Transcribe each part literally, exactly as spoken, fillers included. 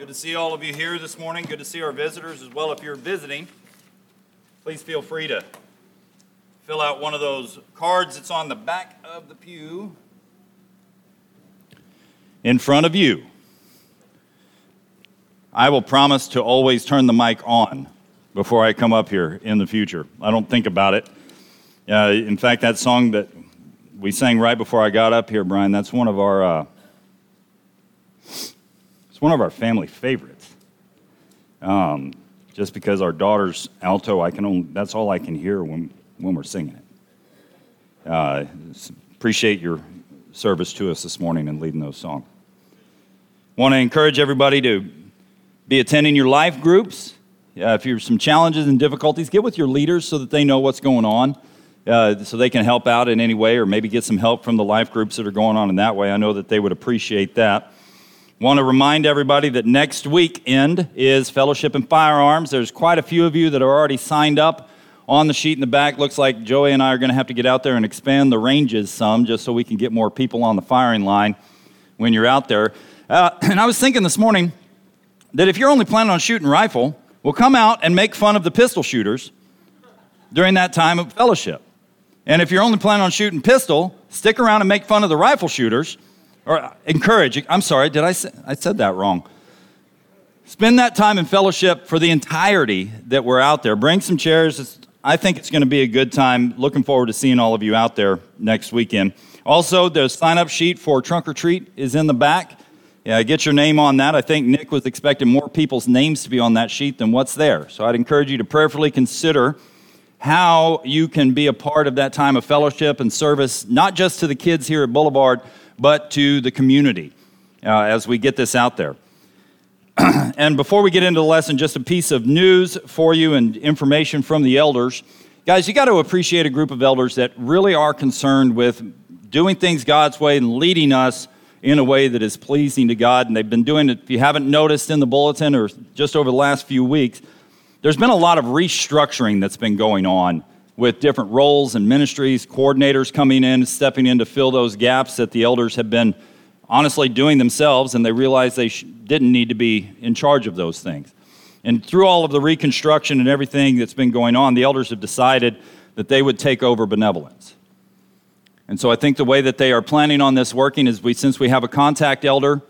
Good to see all of you here this morning. Good to see our visitors as well. If you're visiting, please feel free to fill out one of those cards that's on the back of the pew in front of you. I will promise to always turn the mic on before I come up here in the future. I don't think about it. Uh, in fact, that song that we sang right before I got up here, Brian, that's one of our uh, it's one of our family favorites. Um, just because our daughter's alto, I can only that's all I can hear when when we're singing it. Uh, appreciate your service to us this morning and leading those songs. Want to encourage everybody to be attending your life groups. Uh, if you have some challenges and difficulties, get with your leaders so that they know what's going on, uh, so they can help out in any way or maybe get some help from the life groups that are going on in that way. I know that they would appreciate that. Want to remind everybody that next weekend is Fellowship and Firearms. There's quite a few of you that are already signed up on the sheet in the back. Looks like Joey and I are going to have to get out there and expand the ranges some just so we can get more people on the firing line when you're out there. Uh, and I was thinking this morning that if you're only planning on shooting rifle, we'll come out and make fun of the pistol shooters during that time of fellowship. And if you're only planning on shooting pistol, stick around and make fun of the rifle shooters, or encourage. I'm sorry, did I say, I said that wrong. Spend that time in fellowship for the entirety that we're out there. Bring some chairs. It's, I think it's going to be a good time. Looking forward to seeing all of you out there next weekend. Also, the sign-up sheet for Trunk or Treat is in the back. Yeah, get your name on that. I think Nick was expecting more people's names to be on that sheet than what's there. So I'd encourage you to prayerfully consider how you can be a part of that time of fellowship and service, not just to the kids here at Boulevard, but to the community uh, as we get this out there. And before we get into the lesson, just a piece of news for you and information from the elders. Guys, you got to appreciate a group of elders that really are concerned with doing things God's way and leading us in a way that is pleasing to God, and they've been doing it. If you haven't noticed in the bulletin or just over the last few weeks, there's been a lot of restructuring that's been going on with different roles and ministries, coordinators coming in, stepping in to fill those gaps that the elders have been honestly doing themselves, and they realized they sh- didn't need to be in charge of those things. And through all of the reconstruction and everything that's been going on, the elders have decided that they would take over benevolence. And so I think the way that they are planning on this working is we, since we have a contact elder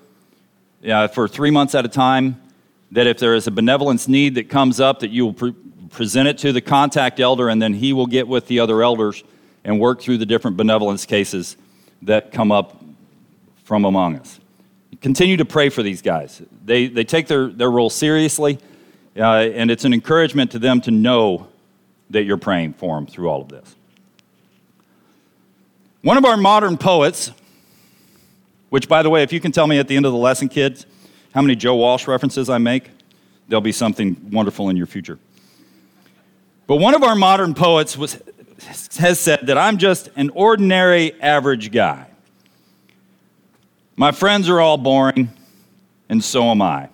uh, for three months at a time, that if there is a benevolence need that comes up, that you will pre- present it to the contact elder, and then he will get with the other elders and work through the different benevolence cases that come up from among us. Continue to pray for these guys. They they take their, their role seriously, uh, and it's an encouragement to them to know that you're praying for them through all of this. One of our modern poets, which, by the way, if you can tell me at the end of the lesson, kids, how many Joe Walsh references I make, there'll be something wonderful in your future. But one of our modern poets was, has said that I'm just an ordinary average guy. My friends are all boring, and so am I.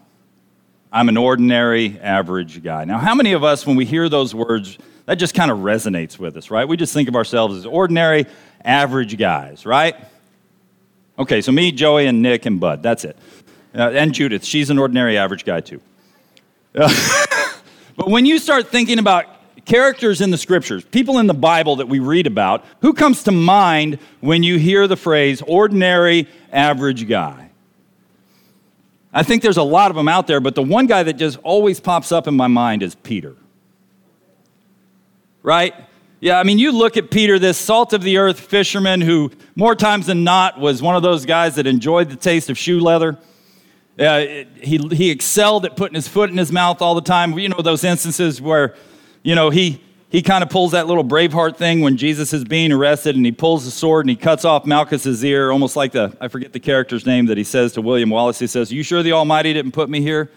I'm an ordinary average guy. Now, how many of us, when we hear those words, that just kind of resonates with us, right? We just think of ourselves as ordinary, average guys, right? Okay, so me, Joey, and Nick, and Bud, that's it. Uh, and Judith, she's an ordinary, average guy, too. Uh, but when you start thinking about characters in the scriptures, people in the Bible that we read about, who comes to mind when you hear the phrase, ordinary, average guy? I think there's a lot of them out there, but the one guy that just always pops up in my mind is Peter. Right? Yeah, I mean, you look at Peter, this salt-of-the-earth fisherman who, more times than not, was one of those guys that enjoyed the taste of shoe leather. Uh, it, he he excelled at putting his foot in his mouth all the time. You know, those instances where, you know, he, he kind of pulls that little Braveheart thing when Jesus is being arrested, and he pulls the sword and he cuts off Malchus's ear, almost like the, I forget the character's name that he says to William Wallace. He says, "You sure the Almighty didn't put me here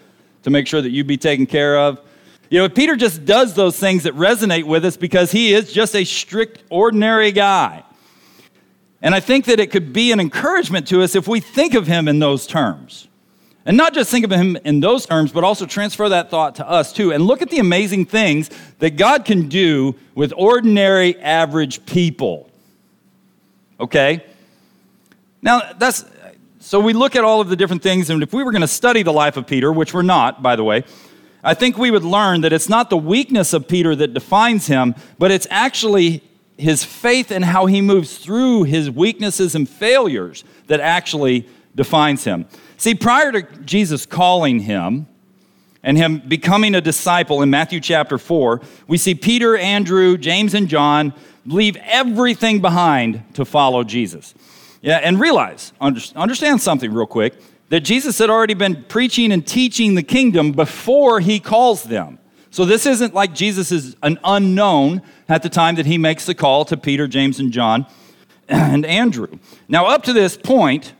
to make sure that you'd be taken care of?" You know, Peter just does those things that resonate with us because he is just a strict, ordinary guy. And I think that it could be an encouragement to us if we think of him in those terms. And not just think of him in those terms, but also transfer that thought to us too. And look at the amazing things that God can do with ordinary, average people. Okay? Now, that's So we look at all of the different things, and if we were going to study the life of Peter, which we're not, by the way, I think we would learn that it's not the weakness of Peter that defines him, but it's actually his faith and how he moves through his weaknesses and failures that actually defines him. See, prior to Jesus calling him and him becoming a disciple in Matthew chapter four, we see Peter, Andrew, James, and John leave everything behind to follow Jesus. Yeah, and realize, understand something real quick, that Jesus had already been preaching and teaching the kingdom before he calls them. So this isn't like Jesus is an unknown at the time that he makes the call to Peter, James, and John, and Andrew. Now, up to this point,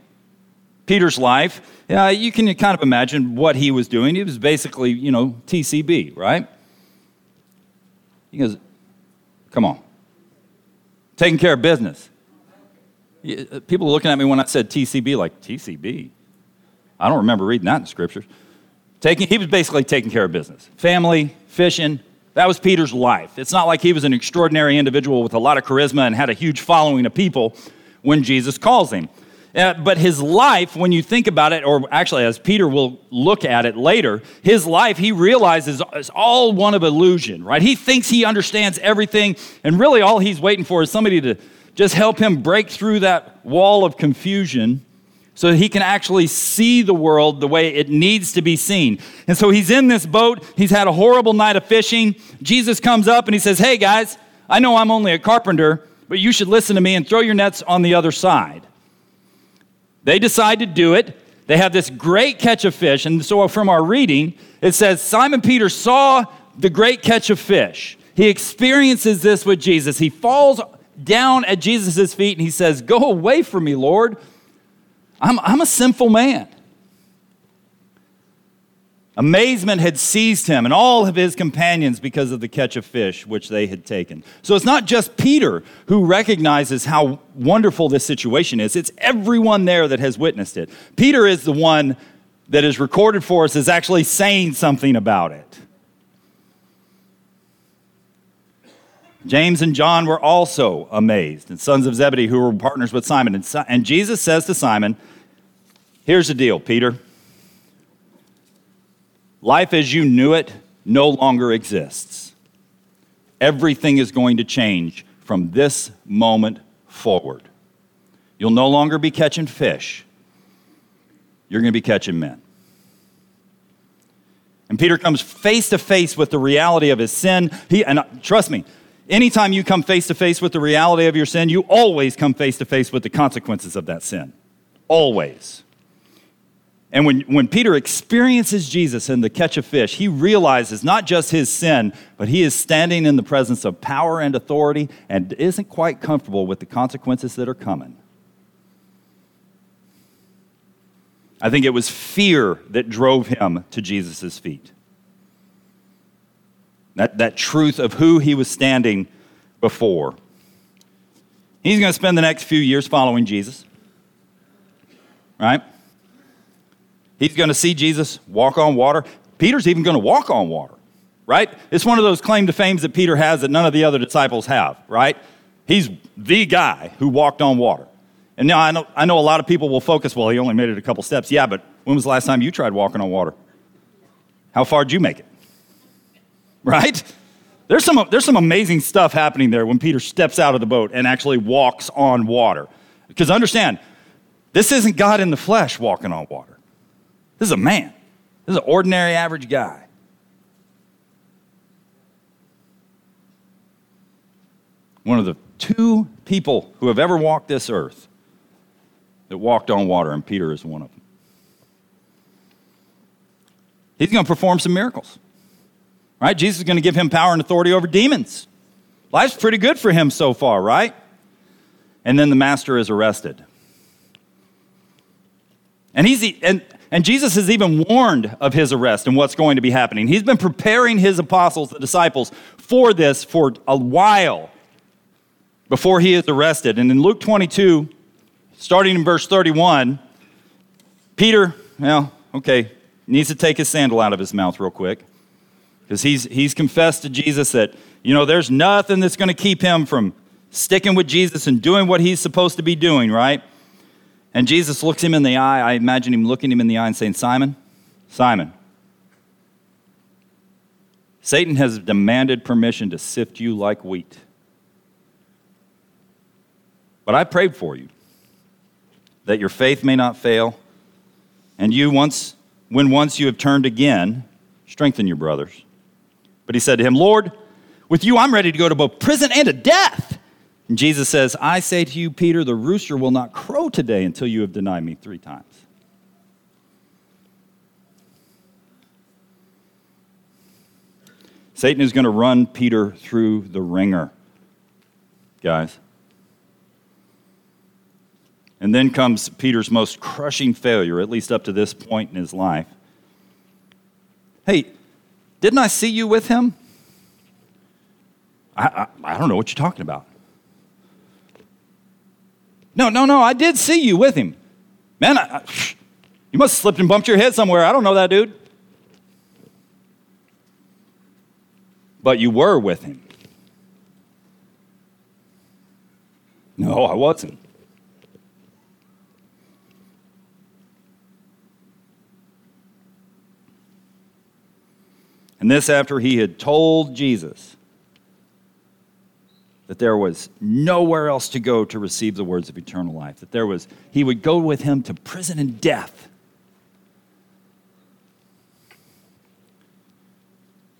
Peter's life, uh, you can kind of imagine what he was doing. He was basically, you know, T C B, right? He goes, come on. Taking care of business. People are looking at me when I said T C B, like, T C B? I don't remember reading that in the scriptures. Taking, he was basically taking care of business. Family, fishing, that was Peter's life. It's not like he was an extraordinary individual with a lot of charisma and had a huge following of people when Jesus calls him. Uh, but his life, when you think about it, or actually as Peter will look at it later, his life, he realizes is all one of illusion, right? He thinks he understands everything, and really all he's waiting for is somebody to just help him break through that wall of confusion so that he can actually see the world the way it needs to be seen. And so he's in this boat. He's had a horrible night of fishing. Jesus comes up and he says, hey, guys, I know I'm only a carpenter, but you should listen to me and throw your nets on the other side. They decide to do it. They have this great catch of fish. And so from our reading, it says, Simon Peter saw the great catch of fish. He experiences this with Jesus. He falls down at Jesus' feet and he says, go away from me, Lord. I'm, I'm a sinful man. Amazement had seized him and all of his companions because of the catch of fish which they had taken. So it's not just Peter who recognizes how wonderful this situation is. It's everyone there that has witnessed it. Peter is the one that is recorded for us as actually saying something about it. James and John were also amazed, and sons of Zebedee who were partners with Simon. And, si- and Jesus says to Simon, here's the deal, Peter. Life as you knew it no longer exists. Everything is going to change from this moment forward. You'll no longer be catching fish. You're going to be catching men. And Peter comes face to face with the reality of his sin. He, and trust me, anytime you come face-to-face with the reality of your sin, you always come face-to-face with the consequences of that sin. Always. And when, when Peter experiences Jesus in the catch of fish, he realizes not just his sin, but he is standing in the presence of power and authority and isn't quite comfortable with the consequences that are coming. I think it was fear that drove him to Jesus' feet. That, that truth of who he was standing before. He's going to spend the next few years following Jesus, right? He's going to see Jesus walk on water. Peter's even going to walk on water, right? It's one of those claim to fames that Peter has that none of the other disciples have, right? He's the guy who walked on water. And now I know, I know a lot of people will focus, well, he only made it a couple steps. Yeah, but when was the last time you tried walking on water? How far did you make it? Right? There's some, there's some amazing stuff happening there when Peter steps out of the boat and actually walks on water. Because understand, this isn't God in the flesh walking on water. This is a man. This is an ordinary, average guy. One of the two people who have ever walked this earth that walked on water, and Peter is one of them. He's going to perform some miracles. Right? Jesus is going to give him power and authority over demons. Life's pretty good for him so far, right? And then the master is arrested. And he's and, and Jesus is even warned of his arrest and what's going to be happening. He's been preparing his apostles, the disciples, for this for a while before he is arrested. And in Luke twenty-two, starting in verse thirty-one, Peter, well, okay, needs to take his sandal out of his mouth real quick. Because he's he's confessed to Jesus that, you know, there's nothing that's going to keep him from sticking with Jesus and doing what he's supposed to be doing, right? And Jesus looks him in the eye. I imagine him looking him in the eye and saying, Simon, Simon, Satan has demanded permission to sift you like wheat. But I prayed for you, that your faith may not fail, and you once, when once you have turned again, strengthen your brothers. But he said to him, Lord, with you I'm ready to go to both prison and to death. And Jesus says, I say to you, Peter, the rooster will not crow today until you have denied me three times. Satan is going to run Peter through the ringer, guys. And then comes Peter's most crushing failure, at least up to this point in his life. Hey, didn't I see you with him? I, I, I don't know what you're talking about. No, no, no, I did see you with him. Man, I, I, you must have slipped and bumped your head somewhere. I don't know that dude. But you were with him. No, I wasn't. And this after he had told Jesus that there was nowhere else to go to receive the words of eternal life, that there was, he would go with him to prison and death.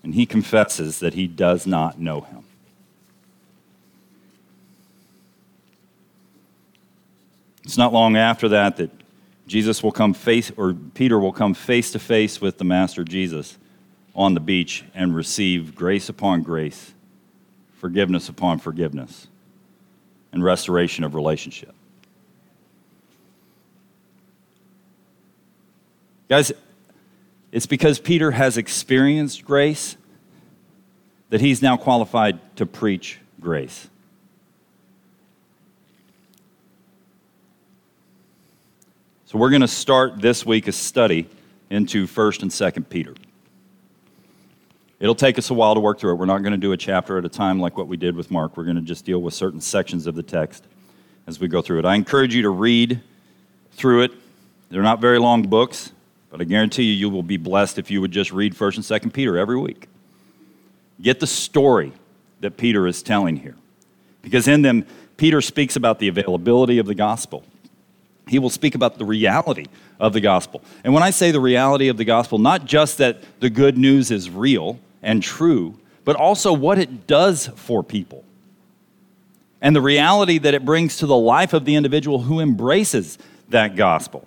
And he confesses that he does not know him. It's not long after that that Jesus will come face, or Peter will come face to face with the Master Jesus on the beach and receive grace upon grace, forgiveness upon forgiveness, and restoration of relationship. Guys, it's because Peter has experienced grace that he's now qualified to preach grace. So we're going to start this week a study into First and Second Peter. It'll take us a while to work through it. We're not going to do a chapter at a time like what we did with Mark. We're going to just deal with certain sections of the text as we go through it. I encourage you to read through it. They're not very long books. But I guarantee you, you will be blessed if you would just read First and Second Peter every week. Get the story that Peter is telling here. Because in them, Peter speaks about the availability of the gospel. He will speak about the reality of the gospel. And when I say the reality of the gospel, not just that the good news is real and true, but also what it does for people. And the reality that it brings to the life of the individual who embraces that gospel.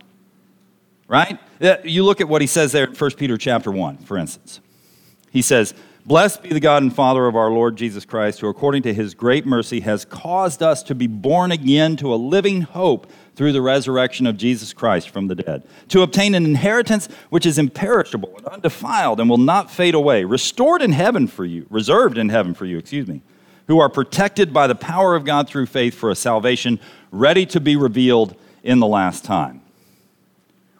Right? You look at what he says there in First Peter chapter one, for instance. He says, Blessed be the God and Father of our Lord Jesus Christ, who according to his great mercy has caused us to be born again to a living hope through the resurrection of Jesus Christ from the dead, to obtain an inheritance which is imperishable and undefiled and will not fade away, restored in heaven for you, reserved in heaven for you, excuse me, who are protected by the power of God through faith for a salvation ready to be revealed in the last time.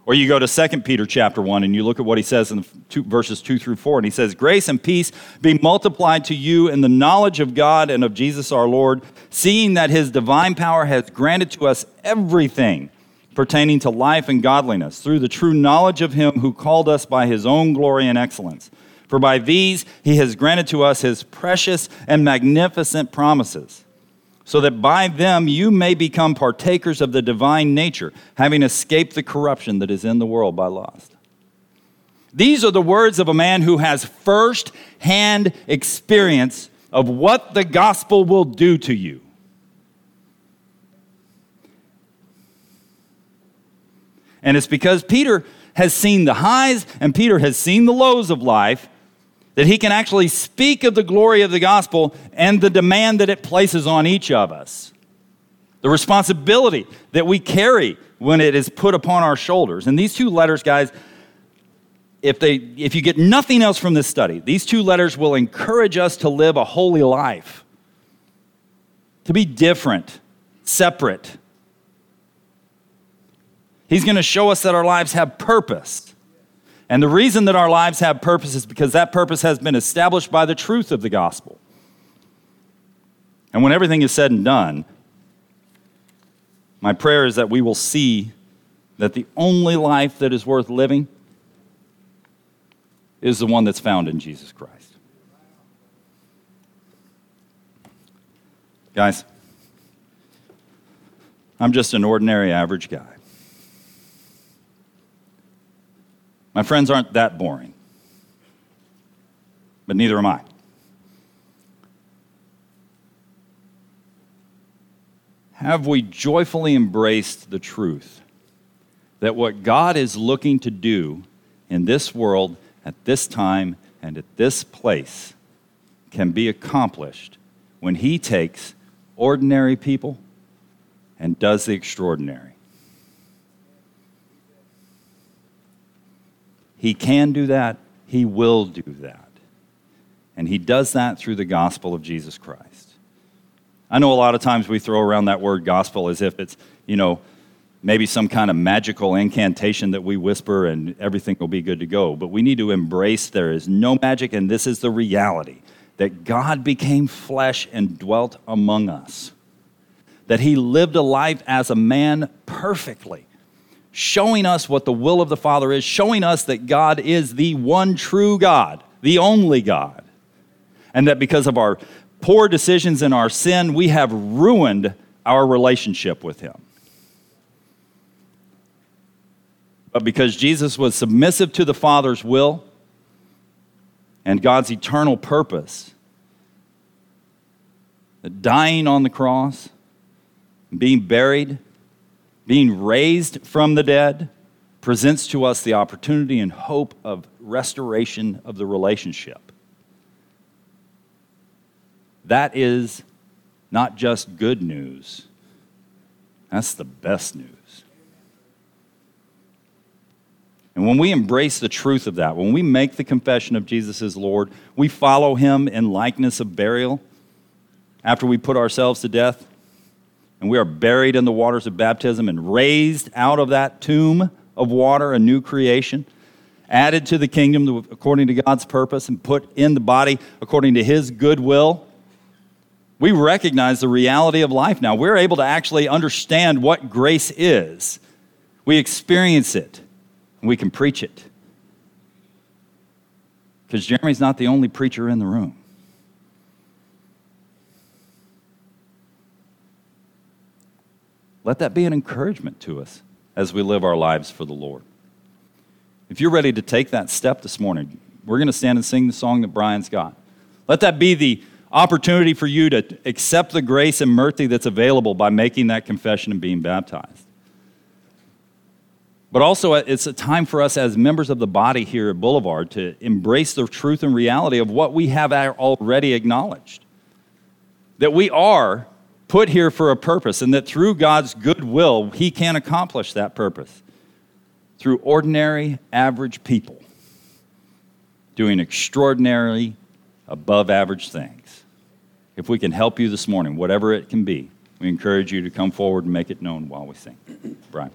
Or you go to Second Peter chapter one and you look at what he says in the two, verses two through four. And he says, Grace and peace be multiplied to you in the knowledge of God and of Jesus our Lord, seeing that his divine power has granted to us everything pertaining to life and godliness through the true knowledge of him who called us by his own glory and excellence. For by these he has granted to us his precious and magnificent promises, so that by them you may become partakers of the divine nature, having escaped the corruption that is in the world by lust. These are the words of a man who has first-hand experience of what the gospel will do to you. And it's because Peter has seen the highs and Peter has seen the lows of life that he can actually speak of the glory of the gospel and the demand that it places on each of us. The responsibility that we carry when it is put upon our shoulders. And these two letters, guys, if they, if you get nothing else from this study, these two letters will encourage us to live a holy life, to be different, separate. He's going to show us that our lives have purpose. And the reason that our lives have purpose is because that purpose has been established by the truth of the gospel. And when everything is said and done, My prayer is that we will see that the only life that is worth living is the one that's found in Jesus Christ. Guys, I'm just an ordinary average guy. My friends aren't that boring, but neither am I. Have we joyfully embraced the truth that what God is looking to do in this world at this time and at this place can be accomplished when he takes ordinary people and does the extraordinary? He can do that. He will do that. And he does that through the gospel of Jesus Christ. I know a lot of times we throw around that word gospel as if it's, you know, maybe some kind of magical incantation that we whisper and everything will be good to go. But we need to embrace there is no magic, and this is the reality, that God became flesh and dwelt among us, that he lived a life as a man perfectly, showing us what the will of the Father is, showing us that God is the one true God, the only God, and that because of our poor decisions and our sin, we have ruined our relationship with him. But because Jesus was submissive to the Father's will and God's eternal purpose, that dying on the cross, being buried, being raised from the dead, presents to us the opportunity and hope of restoration of the relationship. That is not just good news. That's the best news. And when we embrace the truth of that, when we make the confession of Jesus as Lord, we follow him in likeness of burial after we put ourselves to death, and we are buried in the waters of baptism and raised out of that tomb of water, a new creation, added to the kingdom according to God's purpose and put in the body according to his good will. We recognize the reality of life now. We're able to actually understand what grace is. We experience it, and we can preach it. Because Jeremy's not the only preacher in the room. Let that be an encouragement to us as we live our lives for the Lord. If you're ready to take that step this morning, we're going to stand and sing the song that Brian's got. Let that be the opportunity for you to accept the grace and mercy that's available by making that confession and being baptized. But also, it's a time for us as members of the body here at Boulevard to embrace the truth and reality of what we have already acknowledged, that we are put here for a purpose, and that through God's good will, he can accomplish that purpose through ordinary, average people doing extraordinary, above-average things. If we can help you this morning, whatever it can be, we encourage you to come forward and make it known while we sing. Brian.